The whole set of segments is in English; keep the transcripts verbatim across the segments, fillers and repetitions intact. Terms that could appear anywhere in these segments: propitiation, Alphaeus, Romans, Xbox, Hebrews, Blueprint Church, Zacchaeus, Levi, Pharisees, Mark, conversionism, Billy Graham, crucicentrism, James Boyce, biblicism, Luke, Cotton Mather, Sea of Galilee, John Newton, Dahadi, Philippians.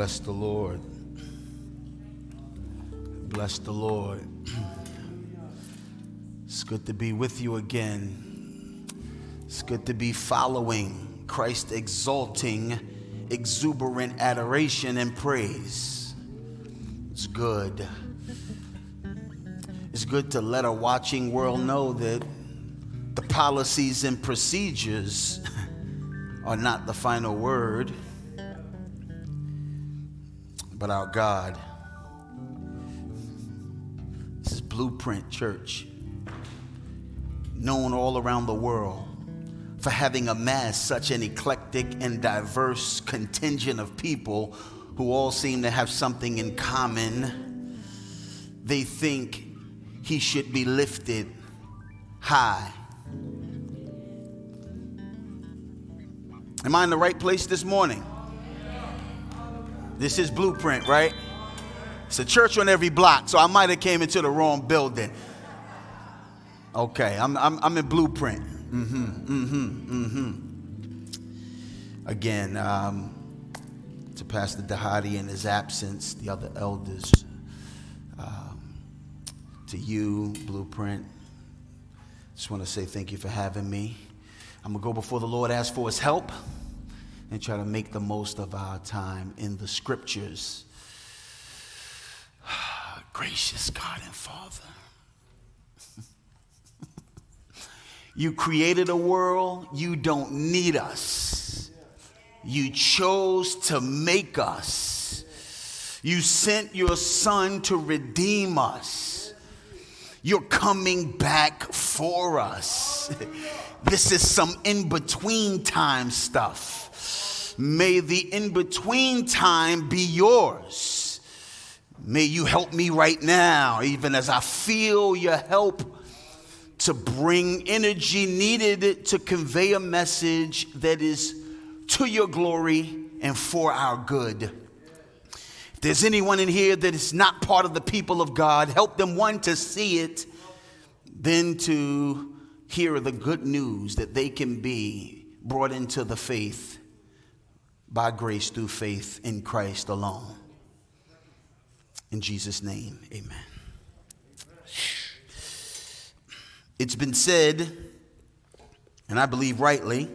Bless the Lord. Bless the Lord. It's good to be with you again. It's good to be following Christ, exalting, exuberant adoration and praise. It's good. It's good to let a watching world know that the policies and procedures are not the final word, but our God. This is Blueprint Church, known all around the world for having amassed such an eclectic and diverse contingent of people who all seem to have something in common. They think he should be lifted high. Am I in the right place this morning? This is Blueprint, right? It's a church on every block, so I might have came into the wrong building. Okay, I'm I'm, I'm in Blueprint. Mm-hmm, mm-hmm, mm-hmm. Again, um, to Pastor Dahadi in his absence, the other elders, um, to you, Blueprint, just want to say thank you for having me. I'm going to go before the Lord, ask for his help, and try to make the most of our time in the scriptures. Gracious God and Father, you created a world, you don't need us. You chose to make us. You sent your son to redeem us. You're coming back for us. This is some in-between time stuff. May the in-between time be yours. May you help me right now, even as I feel your help, to bring energy needed to convey a message that is to your glory and for our good. If there's anyone in here that is not part of the people of God, help them, one, to see it, then to hear the good news that they can be brought into the faith by grace through faith in Christ alone. In Jesus' name, amen. It's been said, and I believe rightly,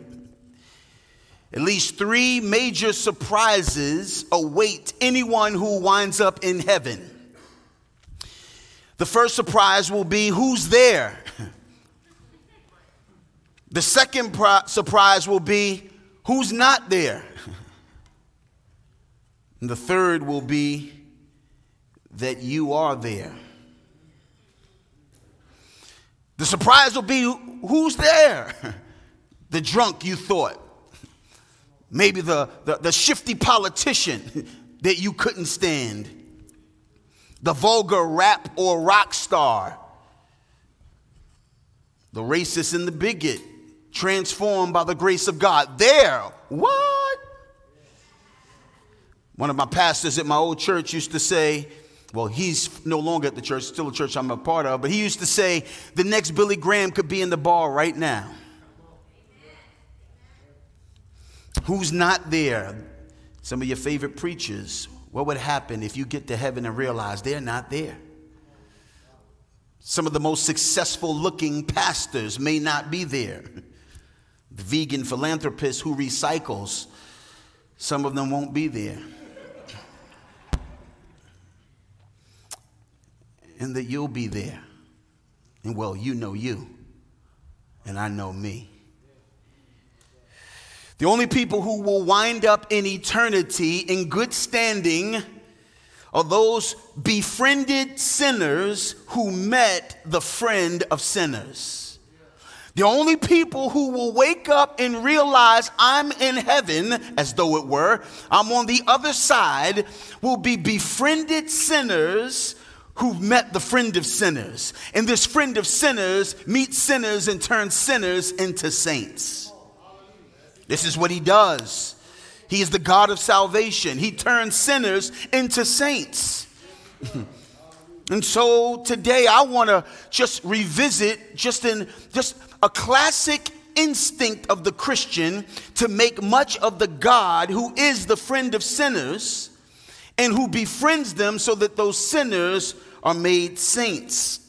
at least three major surprises await anyone who winds up in heaven. The first surprise will be, who's there? The second pri- surprise will be, who's not there? And the third will be that you are there. The surprise will be, who's there? The drunk you thought. Maybe the, the, the shifty politician that you couldn't stand. The vulgar rap or rock star. The racist and the bigot, transformed by the grace of God. There, what? One of my pastors at my old church used to say, well, he's no longer at the church, still a church I'm a part of, but he used to say, the next Billy Graham could be in the bar right now. Who's not there? Some of your favorite preachers. What would happen if you get to heaven and realize they're not there? Some of the most successful looking pastors may not be there. The vegan philanthropist who recycles, some of them won't be there. And that you'll be there. And well, you know you, and I know me. The only people who will wind up in eternity in good standing are those befriended sinners who met the friend of sinners. The only people who will wake up and realize I'm in heaven, as though it were, I'm on the other side, will be befriended sinners who've met the friend of sinners. And this friend of sinners meets sinners and turns sinners into saints. This is what he does. He is the God of salvation. He turns sinners into saints. And so today I want to just revisit just in just a classic instinct of the Christian to make much of the God who is the friend of sinners and who befriends them so that those sinners are made saints.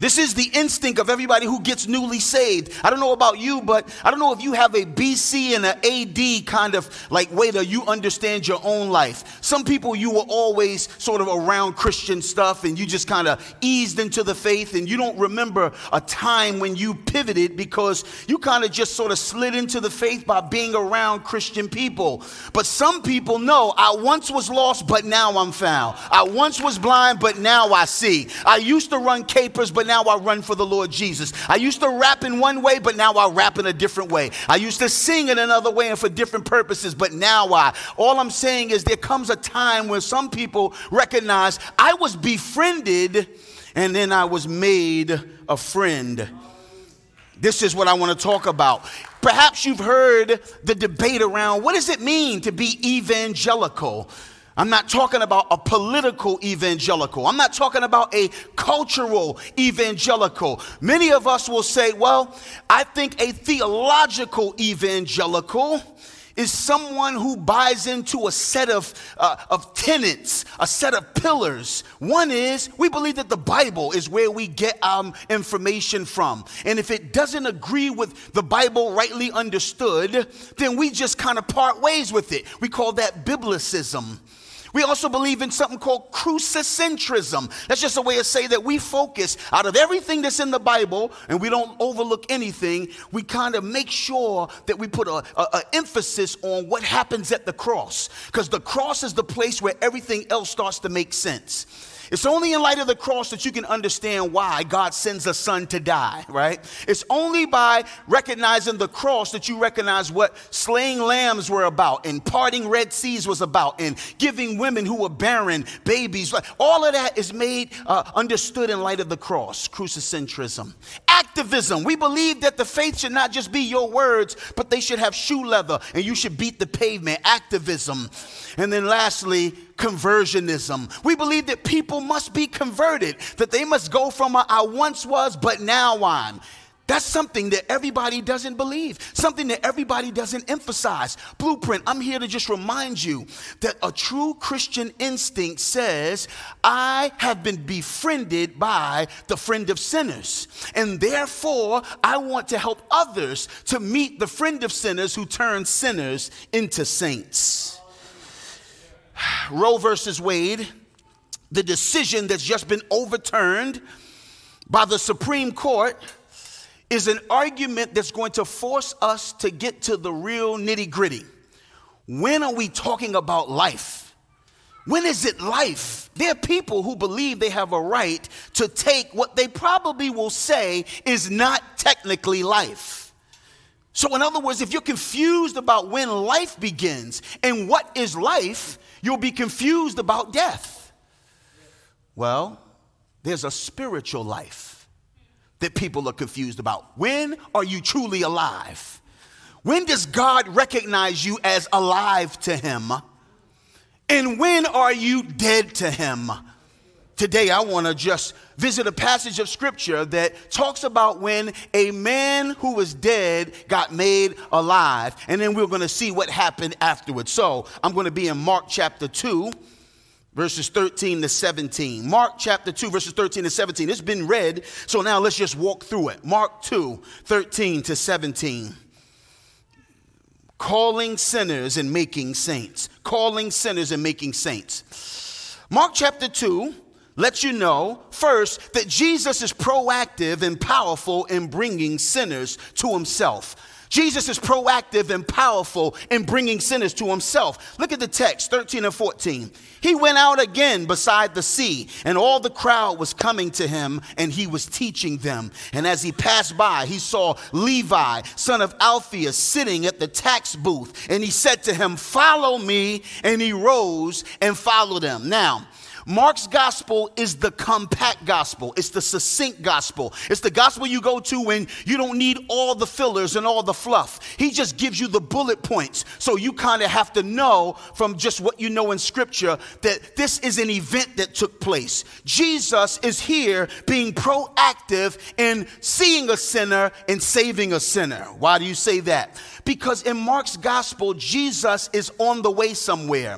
This is the instinct of everybody who gets newly saved. I don't know about you, but I don't know if you have a B C and an A D kind of like way that you understand your own life. Some people, you were always sort of around Christian stuff and you just kind of eased into the faith and you don't remember a time when you pivoted because you kind of just sort of slid into the faith by being around Christian people. But some people know, I once was lost, but now I'm found. I once was blind, but now I see. I used to run capers, but now I run for the Lord Jesus. I used to rap in one way, but now I rap in a different way. I used to sing in another way and for different purposes, but now I. All I'm saying is there comes a time when some people recognize I was befriended and then I was made a friend. This is what I want to talk about. Perhaps you've heard the debate around what does it mean to be evangelical? I'm not talking about a political evangelical. I'm not talking about a cultural evangelical. Many of us will say, well, I think a theological evangelical is someone who buys into a set of, uh, of tenets, a set of pillars. One is we believe that the Bible is where we get um, information from. And if it doesn't agree with the Bible rightly understood, then we just kind of part ways with it. We call that biblicism. We also believe in something called crucicentrism. That's just a way to say that we focus out of everything that's in the Bible and we don't overlook anything. We kind of make sure that we put an emphasis on what happens at the cross, because the cross is the place where everything else starts to make sense. It's only in light of the cross that you can understand why God sends a son to die, right? It's only by recognizing the cross that you recognize what slaying lambs were about and parting Red Seas was about and giving women who were barren babies. All of that is made uh, understood in light of the cross, crucicentrism. Activism. We believe that the faith should not just be your words, but they should have shoe leather and you should beat the pavement. Activism. And then lastly, conversionism. We believe that people must be converted, that they must go from a, I once was, but now I'm. That's something that everybody doesn't believe, something that everybody doesn't emphasize. Blueprint, I'm here to just remind you that a true Christian instinct says, I have been befriended by the friend of sinners, and therefore I want to help others to meet the friend of sinners who turns sinners into saints. Roe versus Wade, the decision that's just been overturned by the Supreme Court, is an argument that's going to force us to get to the real nitty-gritty. When are we talking about life? When is it life? There are people who believe they have a right to take what they probably will say is not technically life. So in other words, if you're confused about when life begins and what is life, you'll be confused about death. Well, there's a spiritual life that people are confused about. When are you truly alive? When does God recognize you as alive to him? And when are you dead to him? Today, I want to just visit a passage of scripture that talks about when a man who was dead got made alive. And then we're going to see what happened afterwards. So I'm going to be in Mark chapter two, verses thirteen to seventeen. Mark chapter two, verses thirteen to seventeen. It's been read. So now let's just walk through it. Mark two, thirteen to seventeen. Calling sinners and making saints. Calling sinners and making saints. Mark chapter two. Let you know, first, that Jesus is proactive and powerful in bringing sinners to himself. Jesus is proactive and powerful in bringing sinners to himself. Look at the text, thirteen and fourteen. He went out again beside the sea, and all the crowd was coming to him, and he was teaching them. And as he passed by, he saw Levi, son of Alphaeus, sitting at the tax booth. And he said to him, "Follow me." And he rose and followed him. Now, Mark's gospel is the compact gospel. It's the succinct gospel. It's the gospel you go to when you don't need all the fillers and all the fluff. He just gives you the bullet points. So you kind of have to know from just what you know in scripture that this is an event that took place. Jesus is here being proactive in seeing a sinner and saving a sinner. Why do you say that? Because in Mark's gospel, Jesus is on the way somewhere.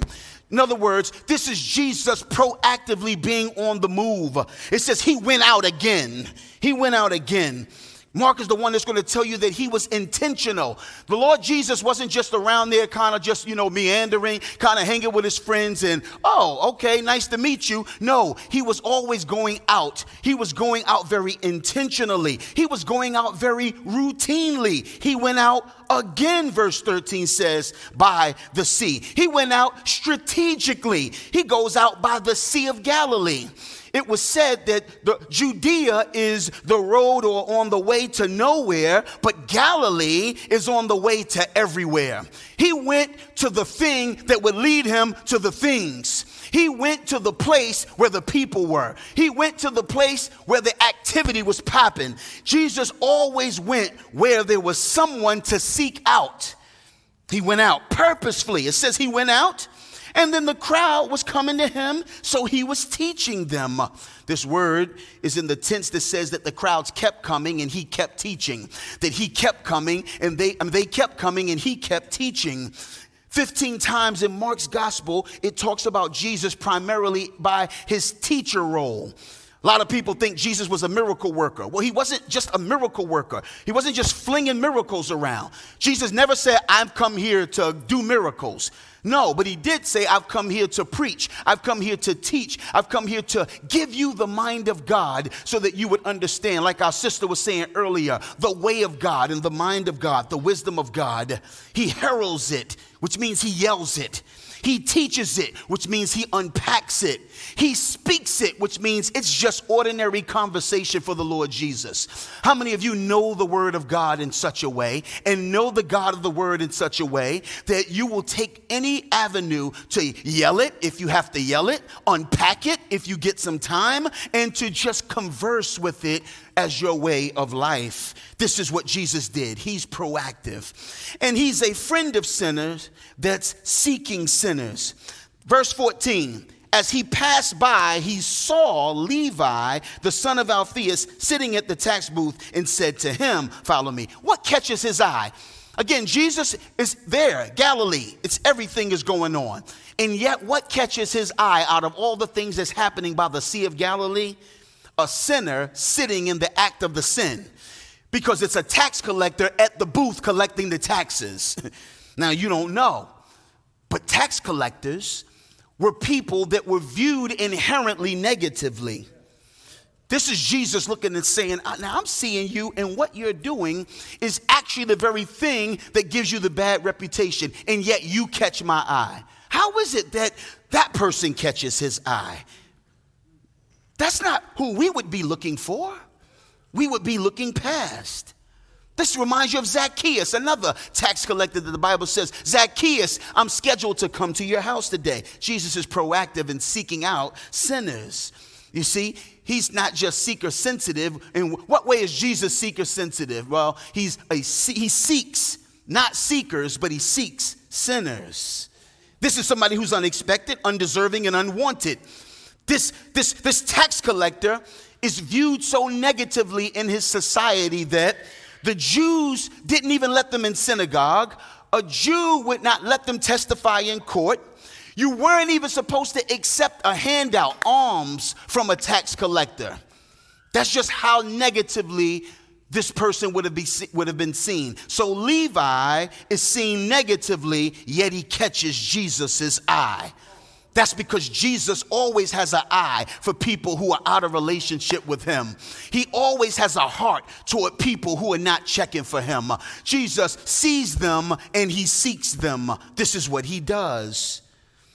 In other words, this is Jesus proactively being on the move. It says he went out again. He went out again. Mark is the one that's going to tell you that he was intentional. The Lord Jesus wasn't just around there kind of just, you know, meandering, kind of hanging with his friends and, oh, okay, nice to meet you. No, he was always going out. He was going out very intentionally. He was going out very routinely. He went out again, verse thirteen says, by the sea. He went out strategically. He goes out by the Sea of Galilee. It was said that the Judea is the road or on the way to nowhere, but Galilee is on the way to everywhere. He went to the thing that would lead him to the things. He went to the place where the people were. He went to the place where the activity was popping. Jesus always went where there was someone to seek out. He went out purposefully. It says he went out. And then the crowd was coming to him, so he was teaching them. This word is in the tense that says that the crowds kept coming and he kept teaching. That he kept coming and they, I mean, they kept coming and he kept teaching. fifteen times in Mark's gospel, it talks about Jesus primarily by his teacher role. A lot of people think Jesus was a miracle worker. Well, he wasn't just a miracle worker. He wasn't just flinging miracles around. Jesus never said, I've come here to do miracles. No, but he did say, I've come here to preach. I've come here to teach. I've come here to give you the mind of God so that you would understand, like our sister was saying earlier, the way of God and the mind of God, the wisdom of God. He heralds it, which means he yells it. He teaches it, which means he unpacks it. He speaks it, which means it's just ordinary conversation for the Lord Jesus. How many of you know the word of God in such a way and know the God of the word in such a way that you will take any avenue to yell it if you have to yell it, unpack it if you get some time, and to just converse with it as your way of life? This is what Jesus did. He's proactive. And he's a friend of sinners that's seeking sinners. Verse fourteen, as he passed by, he saw Levi, the son of Alphaeus, sitting at the tax booth and said to him, follow me. What catches his eye? Again, Jesus is there, Galilee. It's everything is going on. And yet what catches his eye out of all the things that's happening by the Sea of Galilee? A sinner sitting in the act of the sin, because it's a tax collector at the booth collecting the taxes. Now, you don't know, but tax collectors were people that were viewed inherently negatively. This is Jesus looking and saying, now I'm seeing you, and what you're doing is actually the very thing that gives you the bad reputation, and yet you catch my eye. How is it that that person catches his eye? That's not who we would be looking for. We would be looking past. This reminds you of Zacchaeus, another tax collector that the Bible says, Zacchaeus, I'm scheduled to come to your house today. Jesus is proactive in seeking out sinners. You see, he's not just seeker sensitive. In what way is Jesus seeker sensitive? Well, he's a, he seeks, not seekers, but he seeks sinners. This is somebody who's unexpected, undeserving, and unwanted. This, this, this tax collector is viewed so negatively in his society that the Jews didn't even let them in synagogue. A Jew would not let them testify in court. You weren't even supposed to accept a handout, alms, from a tax collector. That's just how negatively this person would have, be, would have been seen. So Levi is seen negatively, yet he catches Jesus' eye. That's because Jesus always has an eye for people who are out of relationship with him. He always has a heart toward people who are not checking for him. Jesus sees them and he seeks them. This is what he does.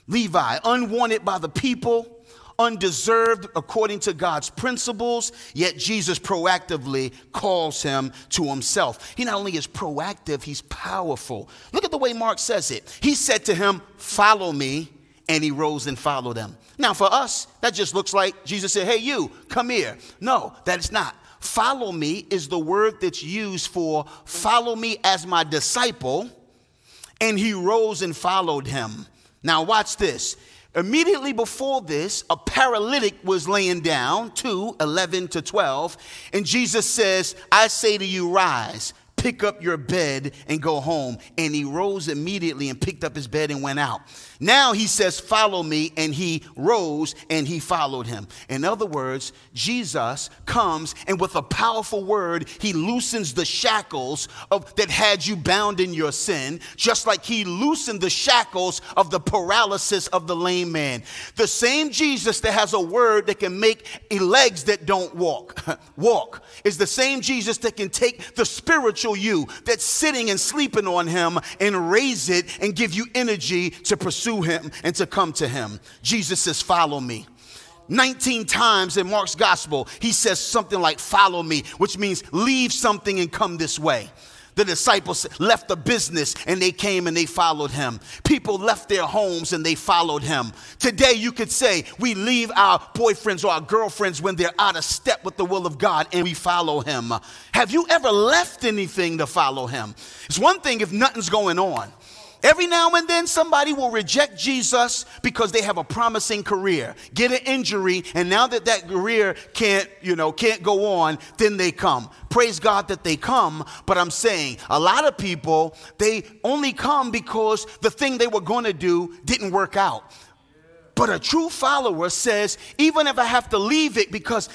Levi, unwanted by the people, undeserved according to God's principles, yet Jesus proactively calls him to himself. He not only is proactive, he's powerful. Look at the way Mark says it. He said to him, follow me. And he rose and followed them. Now, for us, that just looks like Jesus said, hey, you, come here. No, that is not. Follow me is the word that's used for follow me as my disciple. And he rose and followed him. Now, watch this. Immediately before this, a paralytic was laying down, two, eleven to twelve. And Jesus says, I say to you, rise, pick up your bed and go home. And he rose immediately and picked up his bed and went out. Now he says, follow me. And he rose and he followed him. In other words, Jesus comes and with a powerful word, he loosens the shackles of that had you bound in your sin, just like he loosened the shackles of the paralysis of the lame man. The same Jesus that has a word that can make legs that don't walk walk is the same Jesus that can take the spiritual you that's sitting and sleeping on him and raise it and give you energy to pursue him and to come to him. Jesus says, follow me. nineteen times in Mark's gospel, he says something like, follow me, which means leave something and come this way. The disciples left the business and they came and they followed him. People left their homes and they followed him. Today you could say we leave our boyfriends or our girlfriends when they're out of step with the will of God and we follow him. Have you ever left anything to follow him? It's one thing if nothing's going on. Every now and then somebody will reject Jesus because they have a promising career, get an injury, and now that that career can't, you know, can't go on, then they come. Praise God that they come, but I'm saying a lot of people, they only come because the thing they were going to do didn't work out. But a true follower says, even if I have to leave it, because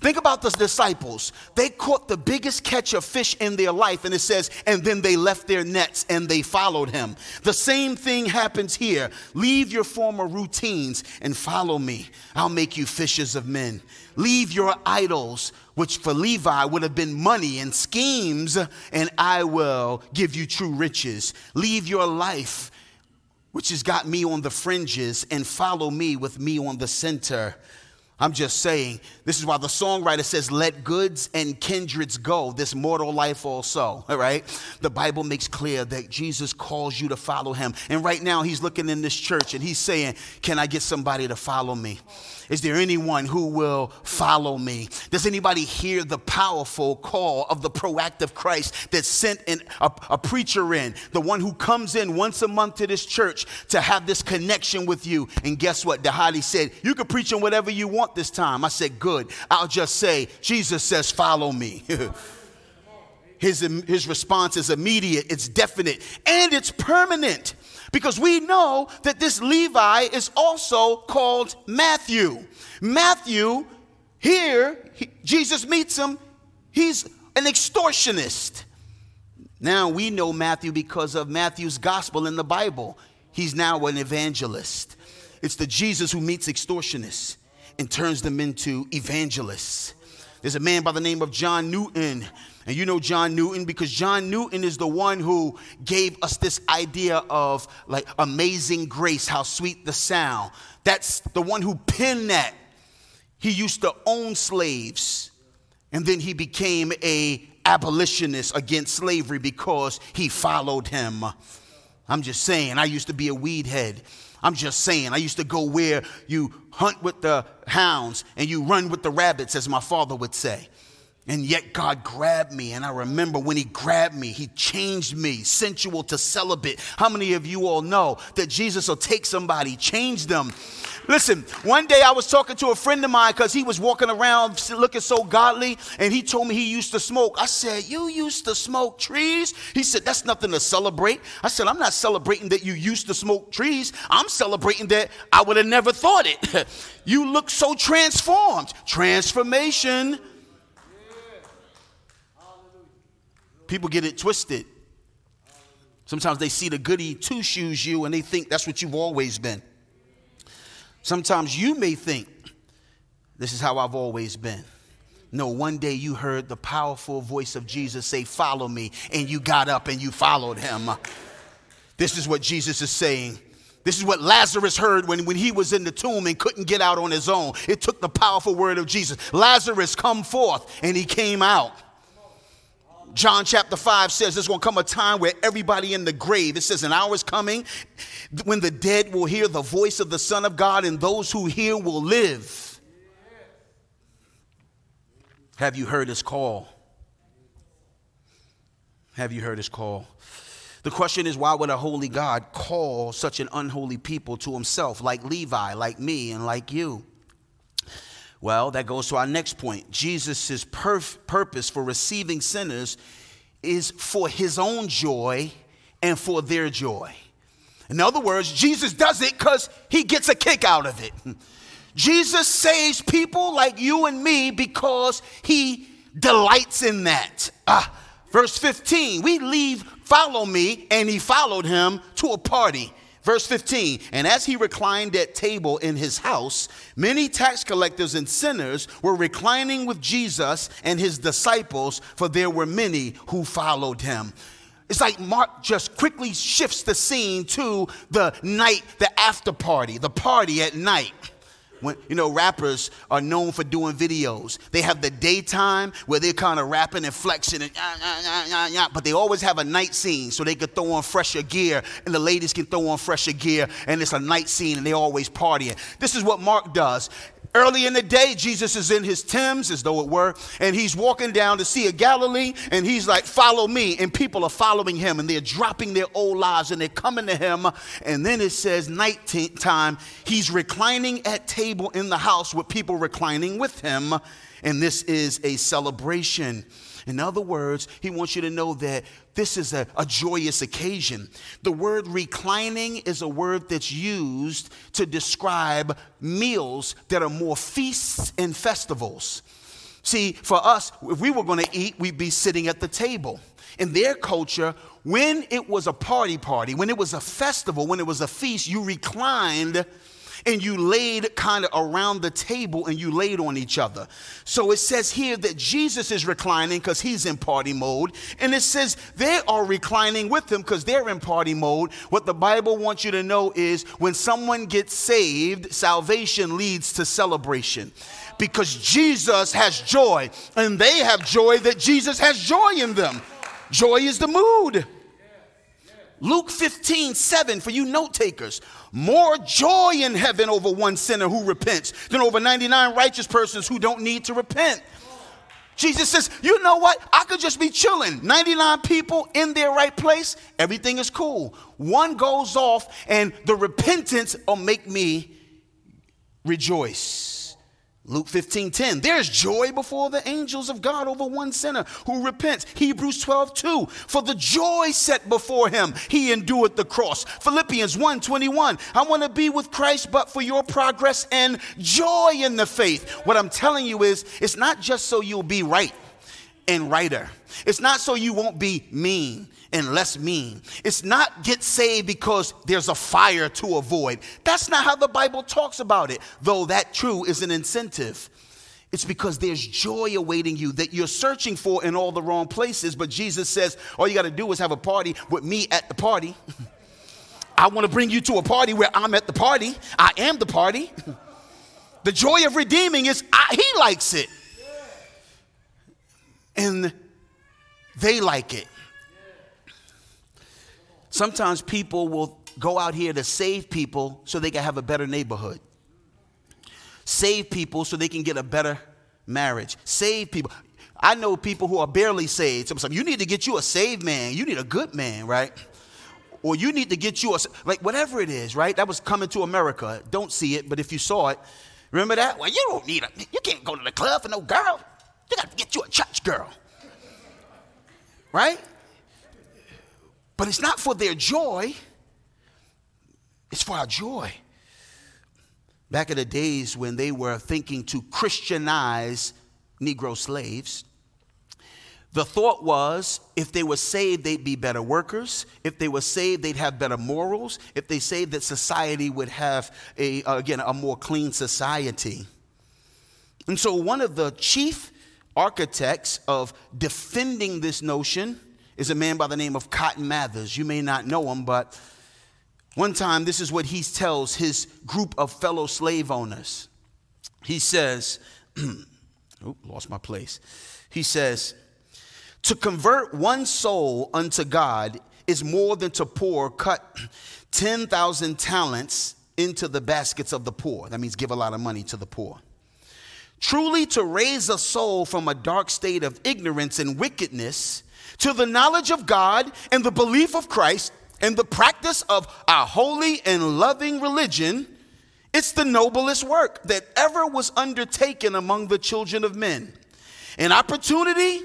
think about the disciples. They caught the biggest catch of fish in their life, and it says, and then they left their nets and they followed him. The same thing happens here. Leave your former routines and follow me. I'll make you fishers of men. Leave your idols, which for Levi would have been money and schemes, and I will give you true riches. Leave your life, which has got me on the fringes, and follow me with me on the center. I'm just saying, this is why the songwriter says, let goods and kindreds go, this mortal life also, all right? The Bible makes clear that Jesus calls you to follow him. And right now he's looking in this church and he's saying, can I get somebody to follow me? Is there anyone who will follow me? Does anybody hear the powerful call of the proactive Christ that sent in a, a preacher in, the one who comes in once a month to this church to have this connection with you? And guess what? Dahadi said, you can preach on whatever you want this time. I said, good. I'll just say, Jesus says, follow me. his, his response is immediate, it's definite, and it's permanent. Because we know that this Levi is also called Matthew. Matthew, here, he, Jesus meets him. He's an extortionist. Now we know Matthew because of Matthew's gospel in the Bible. He's now an evangelist. It's the Jesus who meets extortionists and turns them into evangelists. There's a man by the name of John Newton. And you know John Newton because John Newton is the one who gave us this idea of like amazing grace, how sweet the sound. That's the one who penned that. He used to own slaves. And then he became a abolitionist against slavery because he followed him. I'm just saying, I used to be a weed head. I'm just saying, I used to go where you hunt with the hounds and you run with the rabbits, as my father would say. And yet God grabbed me, and I remember when he grabbed me, he changed me, sensual to celibate. How many of you all know that Jesus will take somebody, change them? Listen, one day I was talking to a friend of mine because he was walking around looking so godly, and he told me he used to smoke. I said, you used to smoke trees? He said, that's nothing to celebrate. I said, I'm not celebrating that you used to smoke trees. I'm celebrating that I would have never thought it. You look so transformed. Transformation. People get it twisted. Sometimes they see the goody two-shoes you and they think that's what you've always been. Sometimes you may think, this is how I've always been. No, one day you heard the powerful voice of Jesus say, follow me, and you got up and you followed him. This is what Jesus is saying. This is what Lazarus heard when, when he was in the tomb and couldn't get out on his own. It took the powerful word of Jesus. Lazarus, come forth, and he came out. John chapter five says there's going to come a time where everybody in the grave, it says an hour is coming when the dead will hear the voice of the Son of God and those who hear will live. Have you heard his call? Have you heard his call? The question is, why would a holy God call such an unholy people to himself, like Levi, like me, and like you? Well, that goes to our next point. Jesus' purpose for receiving sinners is for his own joy and for their joy. In other words, Jesus does it because he gets a kick out of it. Jesus saves people like you and me because he delights in that. Ah, verse fifteen, we leave, follow me, and he followed him to a party. Verse fifteen, and as he reclined at table in his house, many tax collectors and sinners were reclining with Jesus and his disciples, for there were many who followed him. It's like Mark just quickly shifts the scene to the night, the after party, the party at night. When, you know, rappers are known for doing videos. They have the daytime where they're kind of rapping and flexing and yah, yah, yah, yah, yah, but they always have a night scene so they can throw on fresher gear and the ladies can throw on fresher gear, and it's a night scene and they're always partying. This is what Mark does. Early in the day, Jesus is in his Timbs, as though it were, and he's walking down the Sea of Galilee, and he's like, follow me, and people are following him, and they're dropping their old lives, and they're coming to him, and then it says nighttime, he's reclining at table in the house with people reclining with him, and this is a celebration. In other words, he wants you to know that this is a, a joyous occasion. The word reclining is a word that's used to describe meals that are more feasts and festivals. See, for us, if we were going to eat, we'd be sitting at the table. In their culture, when it was a party party, when it was a festival, when it was a feast, you reclined and you laid kind of around the table and you laid on each other. So it says here that Jesus is reclining because he's in party mode. And it says they are reclining with him because they're in party mode. What the Bible wants you to know is when someone gets saved, salvation leads to celebration. Because Jesus has joy. And they have joy that Jesus has joy in them. Joy is the mood. Luke fifteen, seven, for you note takers, more joy in heaven over one sinner who repents than over ninety-nine righteous persons who don't need to repent. Jesus says, you know what? I could just be chilling. ninety-nine people in their right place. Everything is cool. One goes off and the repentance will make me rejoice. Luke fifteen ten, there's joy before the angels of God over one sinner who repents. Hebrews twelve two, for the joy set before him, he endured the cross. Philippians one twenty-one, I want to be with Christ, but for your progress and joy in the faith. What I'm telling you is, it's not just so you'll be right and righter. It's not so you won't be mean and less mean. It's not get saved because there's a fire to avoid. That's not how the Bible talks about it, though that true is an incentive. It's because there's joy awaiting you that you're searching for in all the wrong places. But Jesus says, all you got to do is have a party with me at the party. I want to bring you to a party where I'm at the party. I am the party. The joy of redeeming is I, he likes it. And they like it. Sometimes people will go out here to save people so they can have a better neighborhood. Save people so they can get a better marriage. Save people. I know people who are barely saved. Some say, you need to get you a saved man. You need a good man, right? Or you need to get you a, like whatever it is, right? That was Coming to America. Don't see it, but if you saw it, remember that? Well, you don't need a, you can't go to the club for no girl. You got to get you a church girl, right? But it's not for their joy. It's for our joy. Back in the days when they were thinking to Christianize Negro slaves, the thought was if they were saved, they'd be better workers. If they were saved, they'd have better morals. If they saved, that society would have, a again, a more clean society. And so one of the chief architects of defending this notion is a man by the name of Cotton Mather. You may not know him, but one time this is what he tells his group of fellow slave owners. He says, oh, lost my place. He says, to convert one soul unto God is more than to pour, cut ten thousand talents into the baskets of the poor. That means give a lot of money to the poor. Truly to raise a soul from a dark state of ignorance and wickedness to the knowledge of God and the belief of Christ and the practice of our holy and loving religion, it's the noblest work that ever was undertaken among the children of men. An opportunity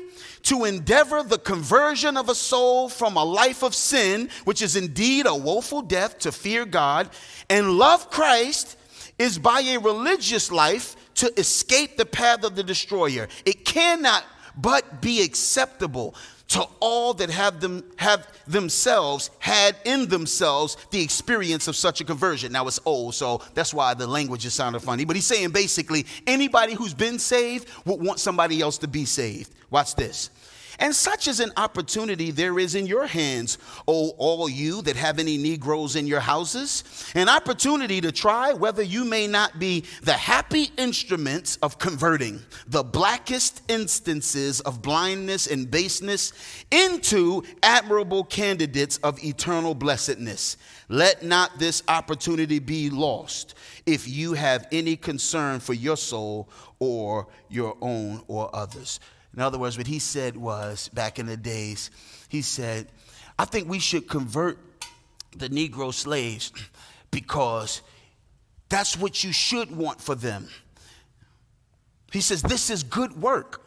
to endeavor the conversion of a soul from a life of sin, which is indeed a woeful death, to fear God and love Christ, is by a religious life to escape the path of the destroyer. It cannot but be acceptable to all that have them have themselves had in themselves the experience of such a conversion. Now, it's old, so that's why the language is sounding funny. But he's saying basically anybody who's been saved would want somebody else to be saved. Watch this. And such is an opportunity there is in your hands, O all you that have any Negroes in your houses, an opportunity to try whether you may not be the happy instruments of converting the blackest instances of blindness and baseness into admirable candidates of eternal blessedness. Let not this opportunity be lost if you have any concern for your soul or your own or others. In other words, what he said was, back in the days, he said, I think we should convert the Negro slaves because that's what you should want for them. He says, this is good work.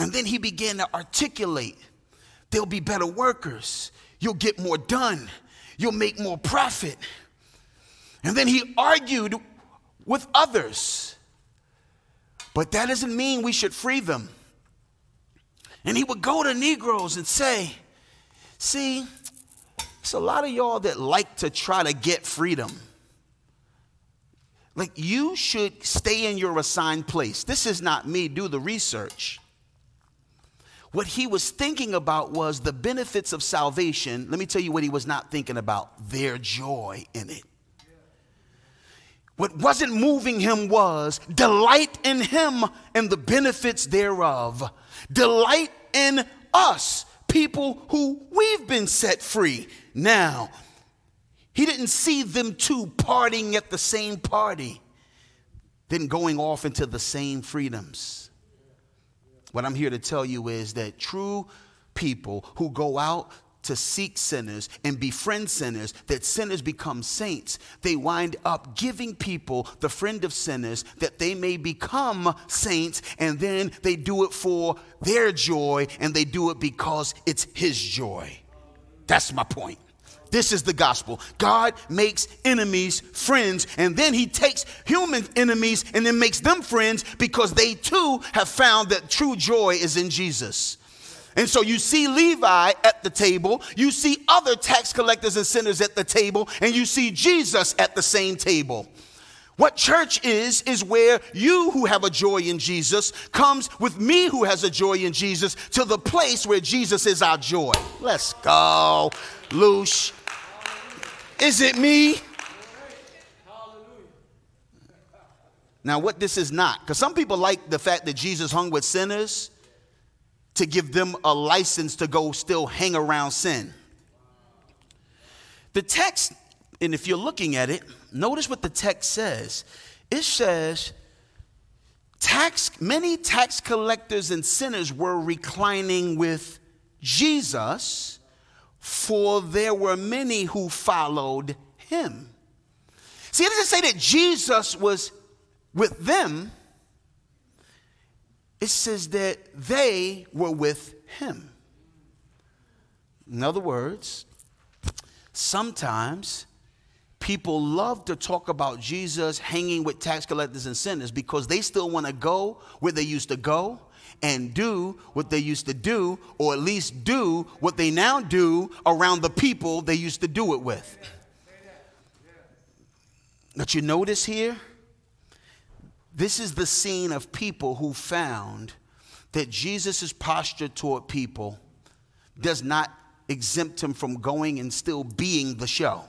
And then he began to articulate, they'll be better workers. You'll get more done. You'll make more profit. And then he argued with others. But that doesn't mean we should free them. And he would go to Negroes and say, see, it's a lot of y'all that like to try to get freedom. Like, you should stay in your assigned place. This is not me. Do the research. What he was thinking about was the benefits of salvation. Let me tell you what he was not thinking about: their joy in it. What wasn't moving him was delight in him and the benefits thereof. Delight in us, people who we've been set free. Now, he didn't see them two partying at the same party, then going off into the same freedoms. What I'm here to tell you is that true people who go out to seek sinners and befriend sinners, that sinners become saints. They wind up giving people the friend of sinners that they may become saints, and then they do it for their joy, and they do it because it's his joy. That's my point. This is the gospel. God makes enemies friends, and then he takes human enemies and then makes them friends because they too have found that true joy is in Jesus. And so you see Levi at the table, you see other tax collectors and sinners at the table, and you see Jesus at the same table. What church is, is where you who have a joy in Jesus comes with me who has a joy in Jesus to the place where Jesus is our joy. Let's go, Lush. Is it me? Now, what this is not, because some people like the fact that Jesus hung with sinners to give them a license to go still hang around sin. The text, and if you're looking at it, notice what the text says. It says, tax, many tax collectors and sinners were reclining with Jesus, for there were many who followed him. See, it doesn't say that Jesus was with them. It says that they were with him. In other words, sometimes people love to talk about Jesus hanging with tax collectors and sinners because they still want to go where they used to go and do what they used to do, or at least do what they now do around the people they used to do it with. But you notice here, this is the scene of people who found that Jesus' posture toward people does not exempt him from going and still being the show.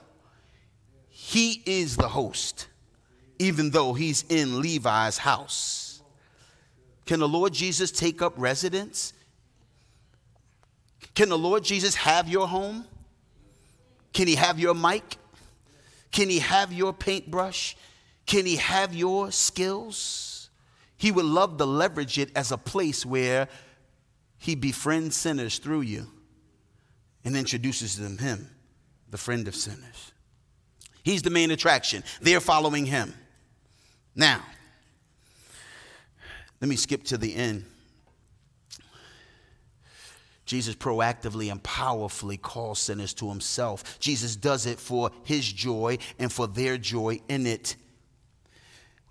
He is the host, even though he's in Levi's house. Can the Lord Jesus take up residence? Can the Lord Jesus have your home? Can he have your mic? Can he have your paintbrush? Can he have your skills? He would love to leverage it as a place where he befriends sinners through you and introduces them him, the friend of sinners. He's the main attraction. They're following him. Now, let me skip to the end. Jesus proactively and powerfully calls sinners to himself. Jesus does it for his joy and for their joy in it.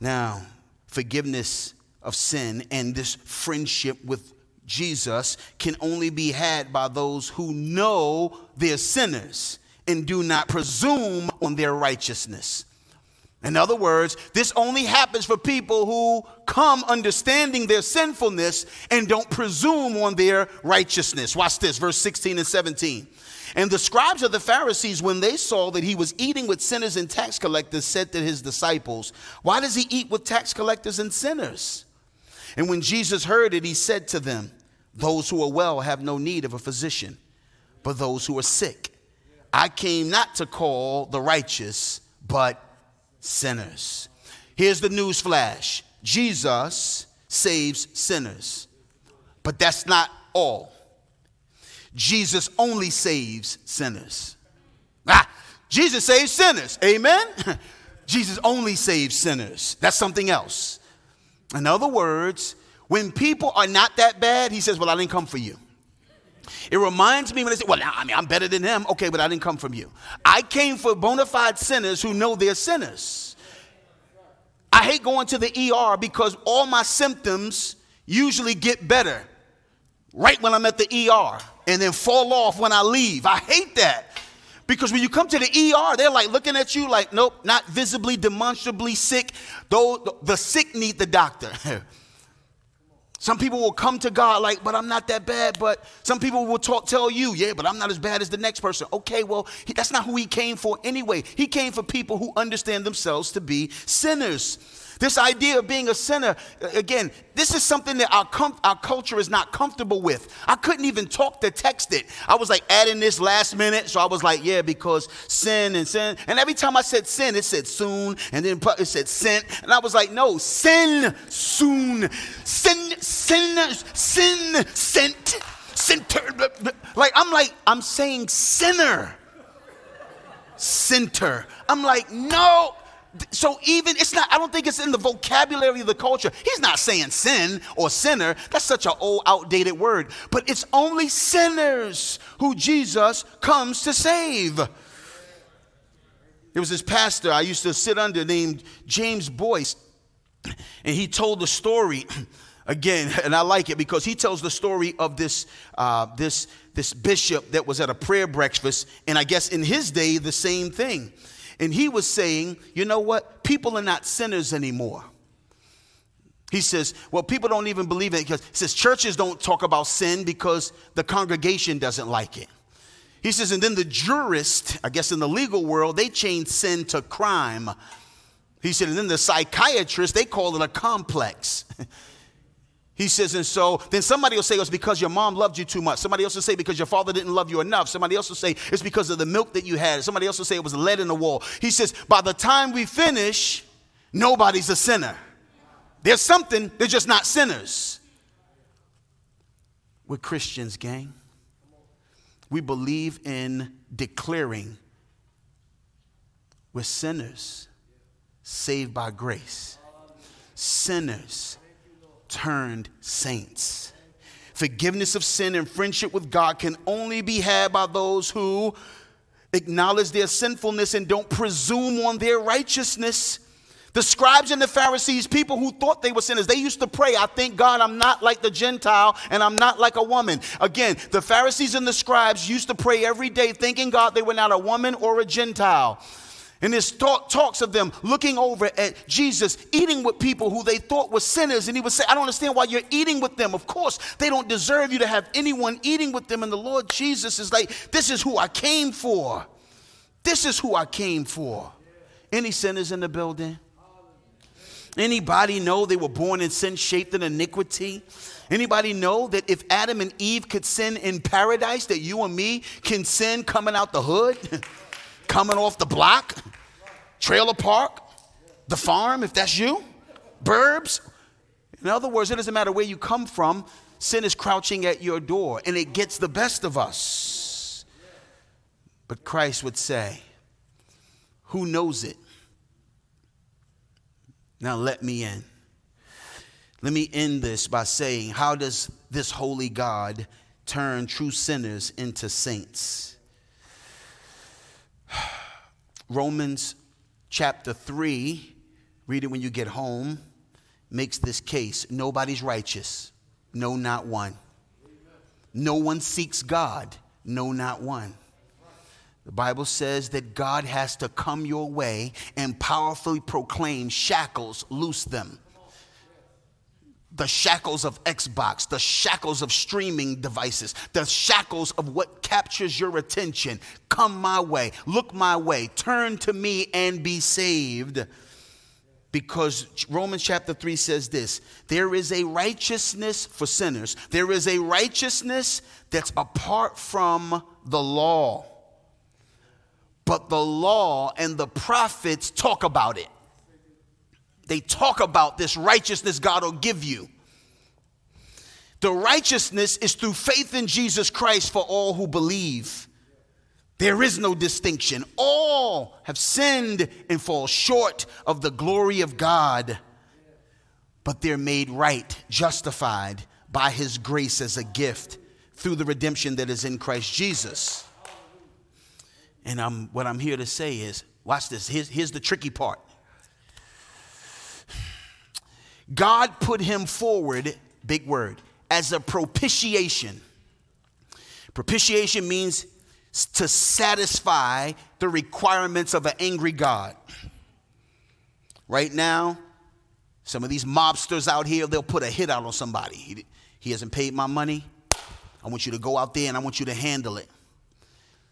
Now, forgiveness of sin and this friendship with Jesus can only be had by those who know they're sinners and do not presume on their righteousness. In other words, this only happens for people who come understanding their sinfulness and don't presume on their righteousness. Watch this, verse sixteen and seventeen. And the scribes of the Pharisees, when they saw that he was eating with sinners and tax collectors, said to his disciples, "Why does he eat with tax collectors and sinners?" And when Jesus heard it, he said to them, "Those who are well have no need of a physician, but those who are sick. I came not to call the righteous, but sinners." Here's the news flash. Jesus saves sinners, but that's not all. Jesus only saves sinners. Ah, Jesus saves sinners. Amen. Jesus only saves sinners. That's something else. In other words, when people are not that bad, he says, "Well, I didn't come for you." It reminds me when they say, "Well, I mean, I'm better than him." Okay, but I didn't come from you. I came for bona fide sinners who know they're sinners. I hate going to the E R because all my symptoms usually get better right when I'm at the E R and then fall off when I leave. I hate that because when you come to the E R, they're like looking at you like, nope, not visibly, demonstrably sick. Though the sick need the doctor. Some people will come to God like, "But I'm not that bad." But some people will talk, tell you, "Yeah, but I'm not as bad as the next person." Okay, well, he, that's not who he came for anyway. He came for people who understand themselves to be sinners. This idea of being a sinner, again, this is something that our, com- our culture is not comfortable with. I couldn't even talk to text it. I was like adding this last minute. So I was like, yeah, because sin and sin. And every time I said sin, it said soon. And then it said sent. And I was like, no, sin, soon. Sin, sin, sin, sent. Center. Like, I'm like, I'm saying sinner. Center. I'm like, no. So even, it's not, I don't think it's in the vocabulary of the culture. He's not saying sin or sinner. That's such an old, outdated word. But it's only sinners who Jesus comes to save. There was this pastor I used to sit under named James Boyce. And he told the story, again, and I like it because he tells the story of this, uh, this, this bishop that was at a prayer breakfast. And I guess in his day, the same thing. And he was saying, you know what? People are not sinners anymore. He says, well, people don't even believe it. Because he says churches don't talk about sin because the congregation doesn't like it. He says, and then the jurist, I guess in the legal world, they changed sin to crime. He said, and then the psychiatrist, they call it a complex. He says, and so then somebody will say it's because your mom loved you too much. Somebody else will say because your father didn't love you enough. Somebody else will say it's because of the milk that you had. Somebody else will say it was lead in the wall. He says, by the time we finish, nobody's a sinner. There's something, they're just not sinners. We're Christians, gang. We believe in declaring we're sinners saved by grace. Sinners turned saints. Forgiveness of sin and friendship with God can only be had by those who acknowledge their sinfulness and don't presume on their righteousness. The scribes and the Pharisees, people who thought they were sinners, they used to pray, "I thank God I'm not like the Gentile and I'm not like a woman." Again, the Pharisees and the scribes used to pray every day, thanking God they were not a woman or a Gentile. And this talk, talks of them looking over at Jesus, eating with people who they thought were sinners. And he would say, "I don't understand why you're eating with them. Of course, they don't deserve you to have anyone eating with them." And the Lord Jesus is like, this is who I came for. This is who I came for. Any sinners in the building? Anybody know they were born in sin, shaped in iniquity? Anybody know that if Adam and Eve could sin in paradise, that you and me can sin coming out the hood? Coming off the block, trailer park, the farm, if that's you, burbs. In other words, it doesn't matter where you come from. Sin is crouching at your door, and it gets the best of us. But Christ would say, who knows it? Now let me in. Let me end this by saying, how does this holy God turn true sinners into saints. Romans chapter three, read it when you get home, makes this case. Nobody's righteous. No, not one. No one seeks God. No, not one. The Bible says that God has to come your way and powerfully proclaim shackles, loose them. The shackles of Xbox, the shackles of streaming devices, the shackles of what captures your attention. Come my way, look my way, turn to me and be saved. Because Romans chapter three says this, there is a righteousness for sinners. There is a righteousness that's apart from the law. But the law and the prophets talk about it. They talk about this righteousness God will give you. The righteousness is through faith in Jesus Christ for all who believe. There is no distinction. All have sinned and fall short of the glory of God. But they're made right, justified by his grace as a gift through the redemption that is in Christ Jesus. And I'm, what I'm here to say is, watch this. Here's, here's the tricky part. God put him forward, big word, as a propitiation. Propitiation means to satisfy the requirements of an angry God. Right now, some of these mobsters out here, they'll put a hit out on somebody. He, he hasn't paid my money. I want you to go out there and I want you to handle it.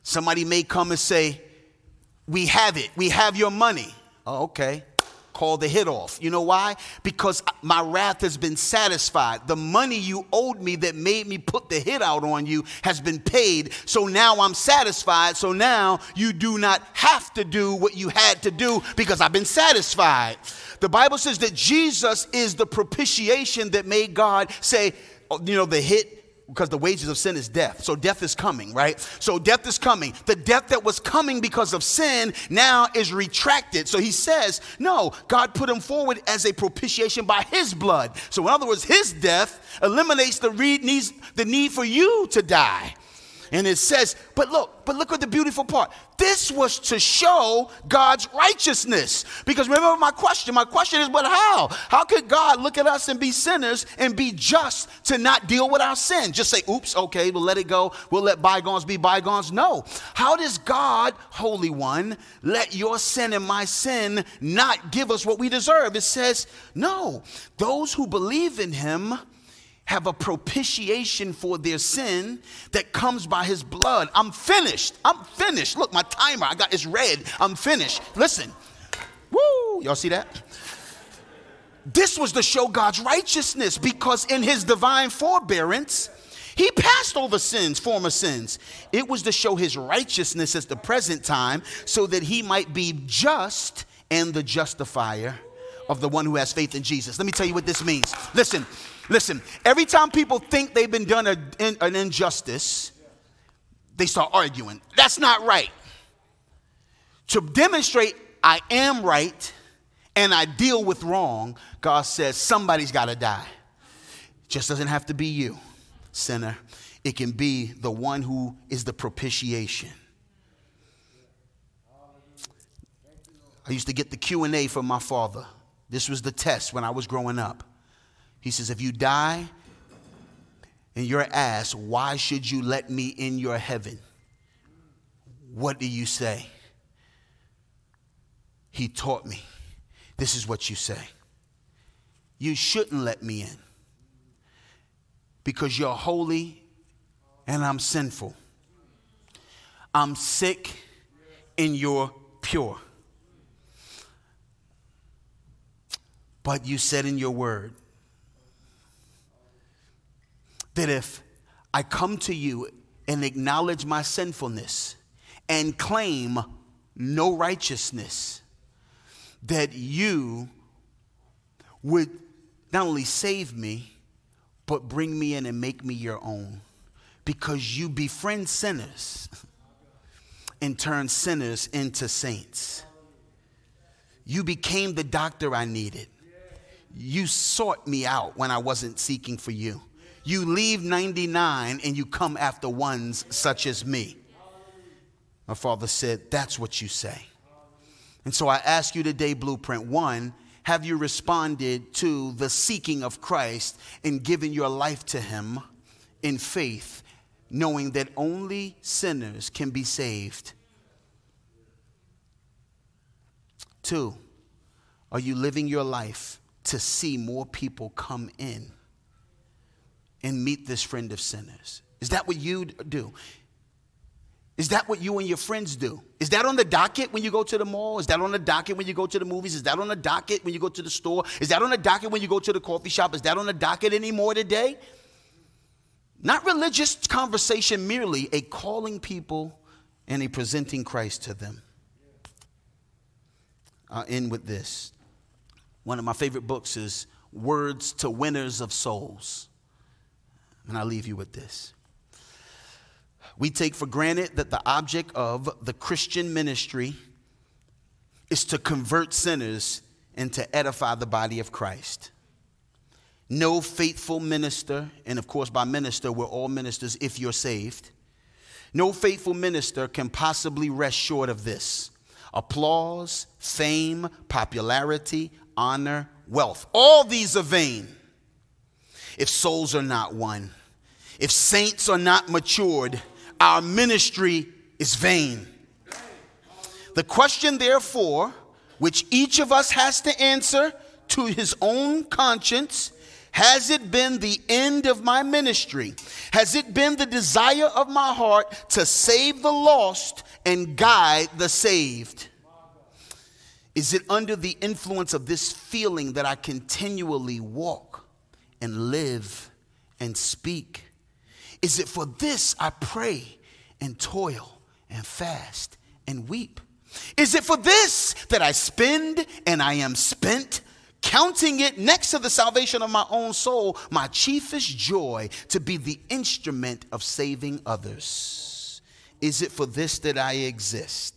Somebody may come and say, we have it. We have your money. Oh, okay. Call the hit off. You know why? Because my wrath has been satisfied. The money you owed me that made me put the hit out on you has been paid. So now I'm satisfied. So now you do not have to do what you had to do because I've been satisfied. The Bible says that Jesus is the propitiation that made God say, you know, the hit, because the wages of sin is death. So death is coming, right? So death is coming. The death that was coming because of sin now is retracted. So he says, no, God put him forward as a propitiation by his blood. So in other words, his death eliminates the need for you to die. And it says, but look, but look at the beautiful part. This was to show God's righteousness. Because remember my question, my question is, but how? How could God look at us and be sinners and be just to not deal with our sin? Just say, oops, okay, we'll let it go. We'll let bygones be bygones. No. How does God, Holy One, let your sin and my sin not give us what we deserve? It says, no, those who believe in him have a propitiation for their sin that comes by his blood. I'm finished. I'm finished. Look, my timer, I got, it's red. I'm finished. Listen. Woo! Y'all see that? This was to show God's righteousness because in his divine forbearance, he passed over sins, former sins. It was to show his righteousness at the present time so that he might be just and the justifier of the one who has faith in Jesus. Let me tell you what this means. Listen. Listen, every time people think they've been done a, in, an injustice, they start arguing. That's not right. To demonstrate I am right and I deal with wrong, God says somebody's got to die. It just doesn't have to be you, sinner. It can be the one who is the propitiation. I used to get the Q and A from my father. This was the test when I was growing up. He says, if you die and you're asked, why should you let me in your heaven? What do you say? He taught me. This is what you say. You shouldn't let me in because you're holy and I'm sinful. I'm sick and you're pure. But you said in your word, that if I come to you and acknowledge my sinfulness and claim no righteousness, that you would not only save me, but bring me in and make me your own. Because you befriend sinners and turn sinners into saints. You became the doctor I needed. You sought me out when I wasn't seeking for you. You leave ninety-nine and you come after ones such as me. My father said, that's what you say. And so I ask you today, Blueprint, one, have you responded to the seeking of Christ and given your life to him in faith, knowing that only sinners can be saved? Two, are you living your life to see more people come in and meet this friend of sinners? Is that what you do? Is that what you and your friends do? Is that on the docket when you go to the mall? Is that on the docket when you go to the movies? Is that on the docket when you go to the store? Is that on the docket when you go to the coffee shop? Is that on the docket anymore today? Not religious conversation merely, a calling people and a presenting Christ to them. I'll end with this. One of my favorite books is Words to Winners of Souls. And I'll leave you with this. We take for granted that the object of the Christian ministry is to convert sinners and to edify the body of Christ. No faithful minister, and of course by minister, we're all ministers if you're saved. No faithful minister can possibly rest short of this. Applause, fame, popularity, honor, wealth. All these are vain if souls are not won. If saints are not matured, our ministry is vain. The question, therefore, which each of us has to answer to his own conscience, has it been the end of my ministry? Has it been the desire of my heart to save the lost and guide the saved? Is it under the influence of this feeling that I continually walk and live and speak? Is it for this I pray and toil and fast and weep? Is it for this that I spend and I am spent, counting it next to the salvation of my own soul, my chiefest joy to be the instrument of saving others? Is it for this that I exist?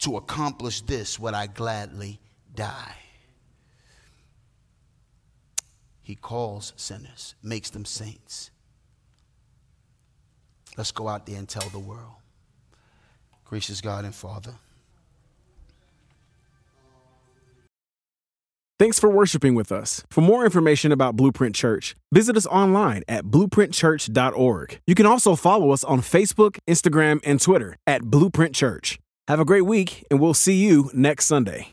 To accomplish this, would I gladly die? He calls sinners, makes them saints. Let's go out there and tell the world. Gracious God and Father. Thanks for worshiping with us. For more information about Blueprint Church, visit us online at blueprint church dot org. You can also follow us on Facebook, Instagram, and Twitter at Blueprint Church. Have a great week, and we'll see you next Sunday.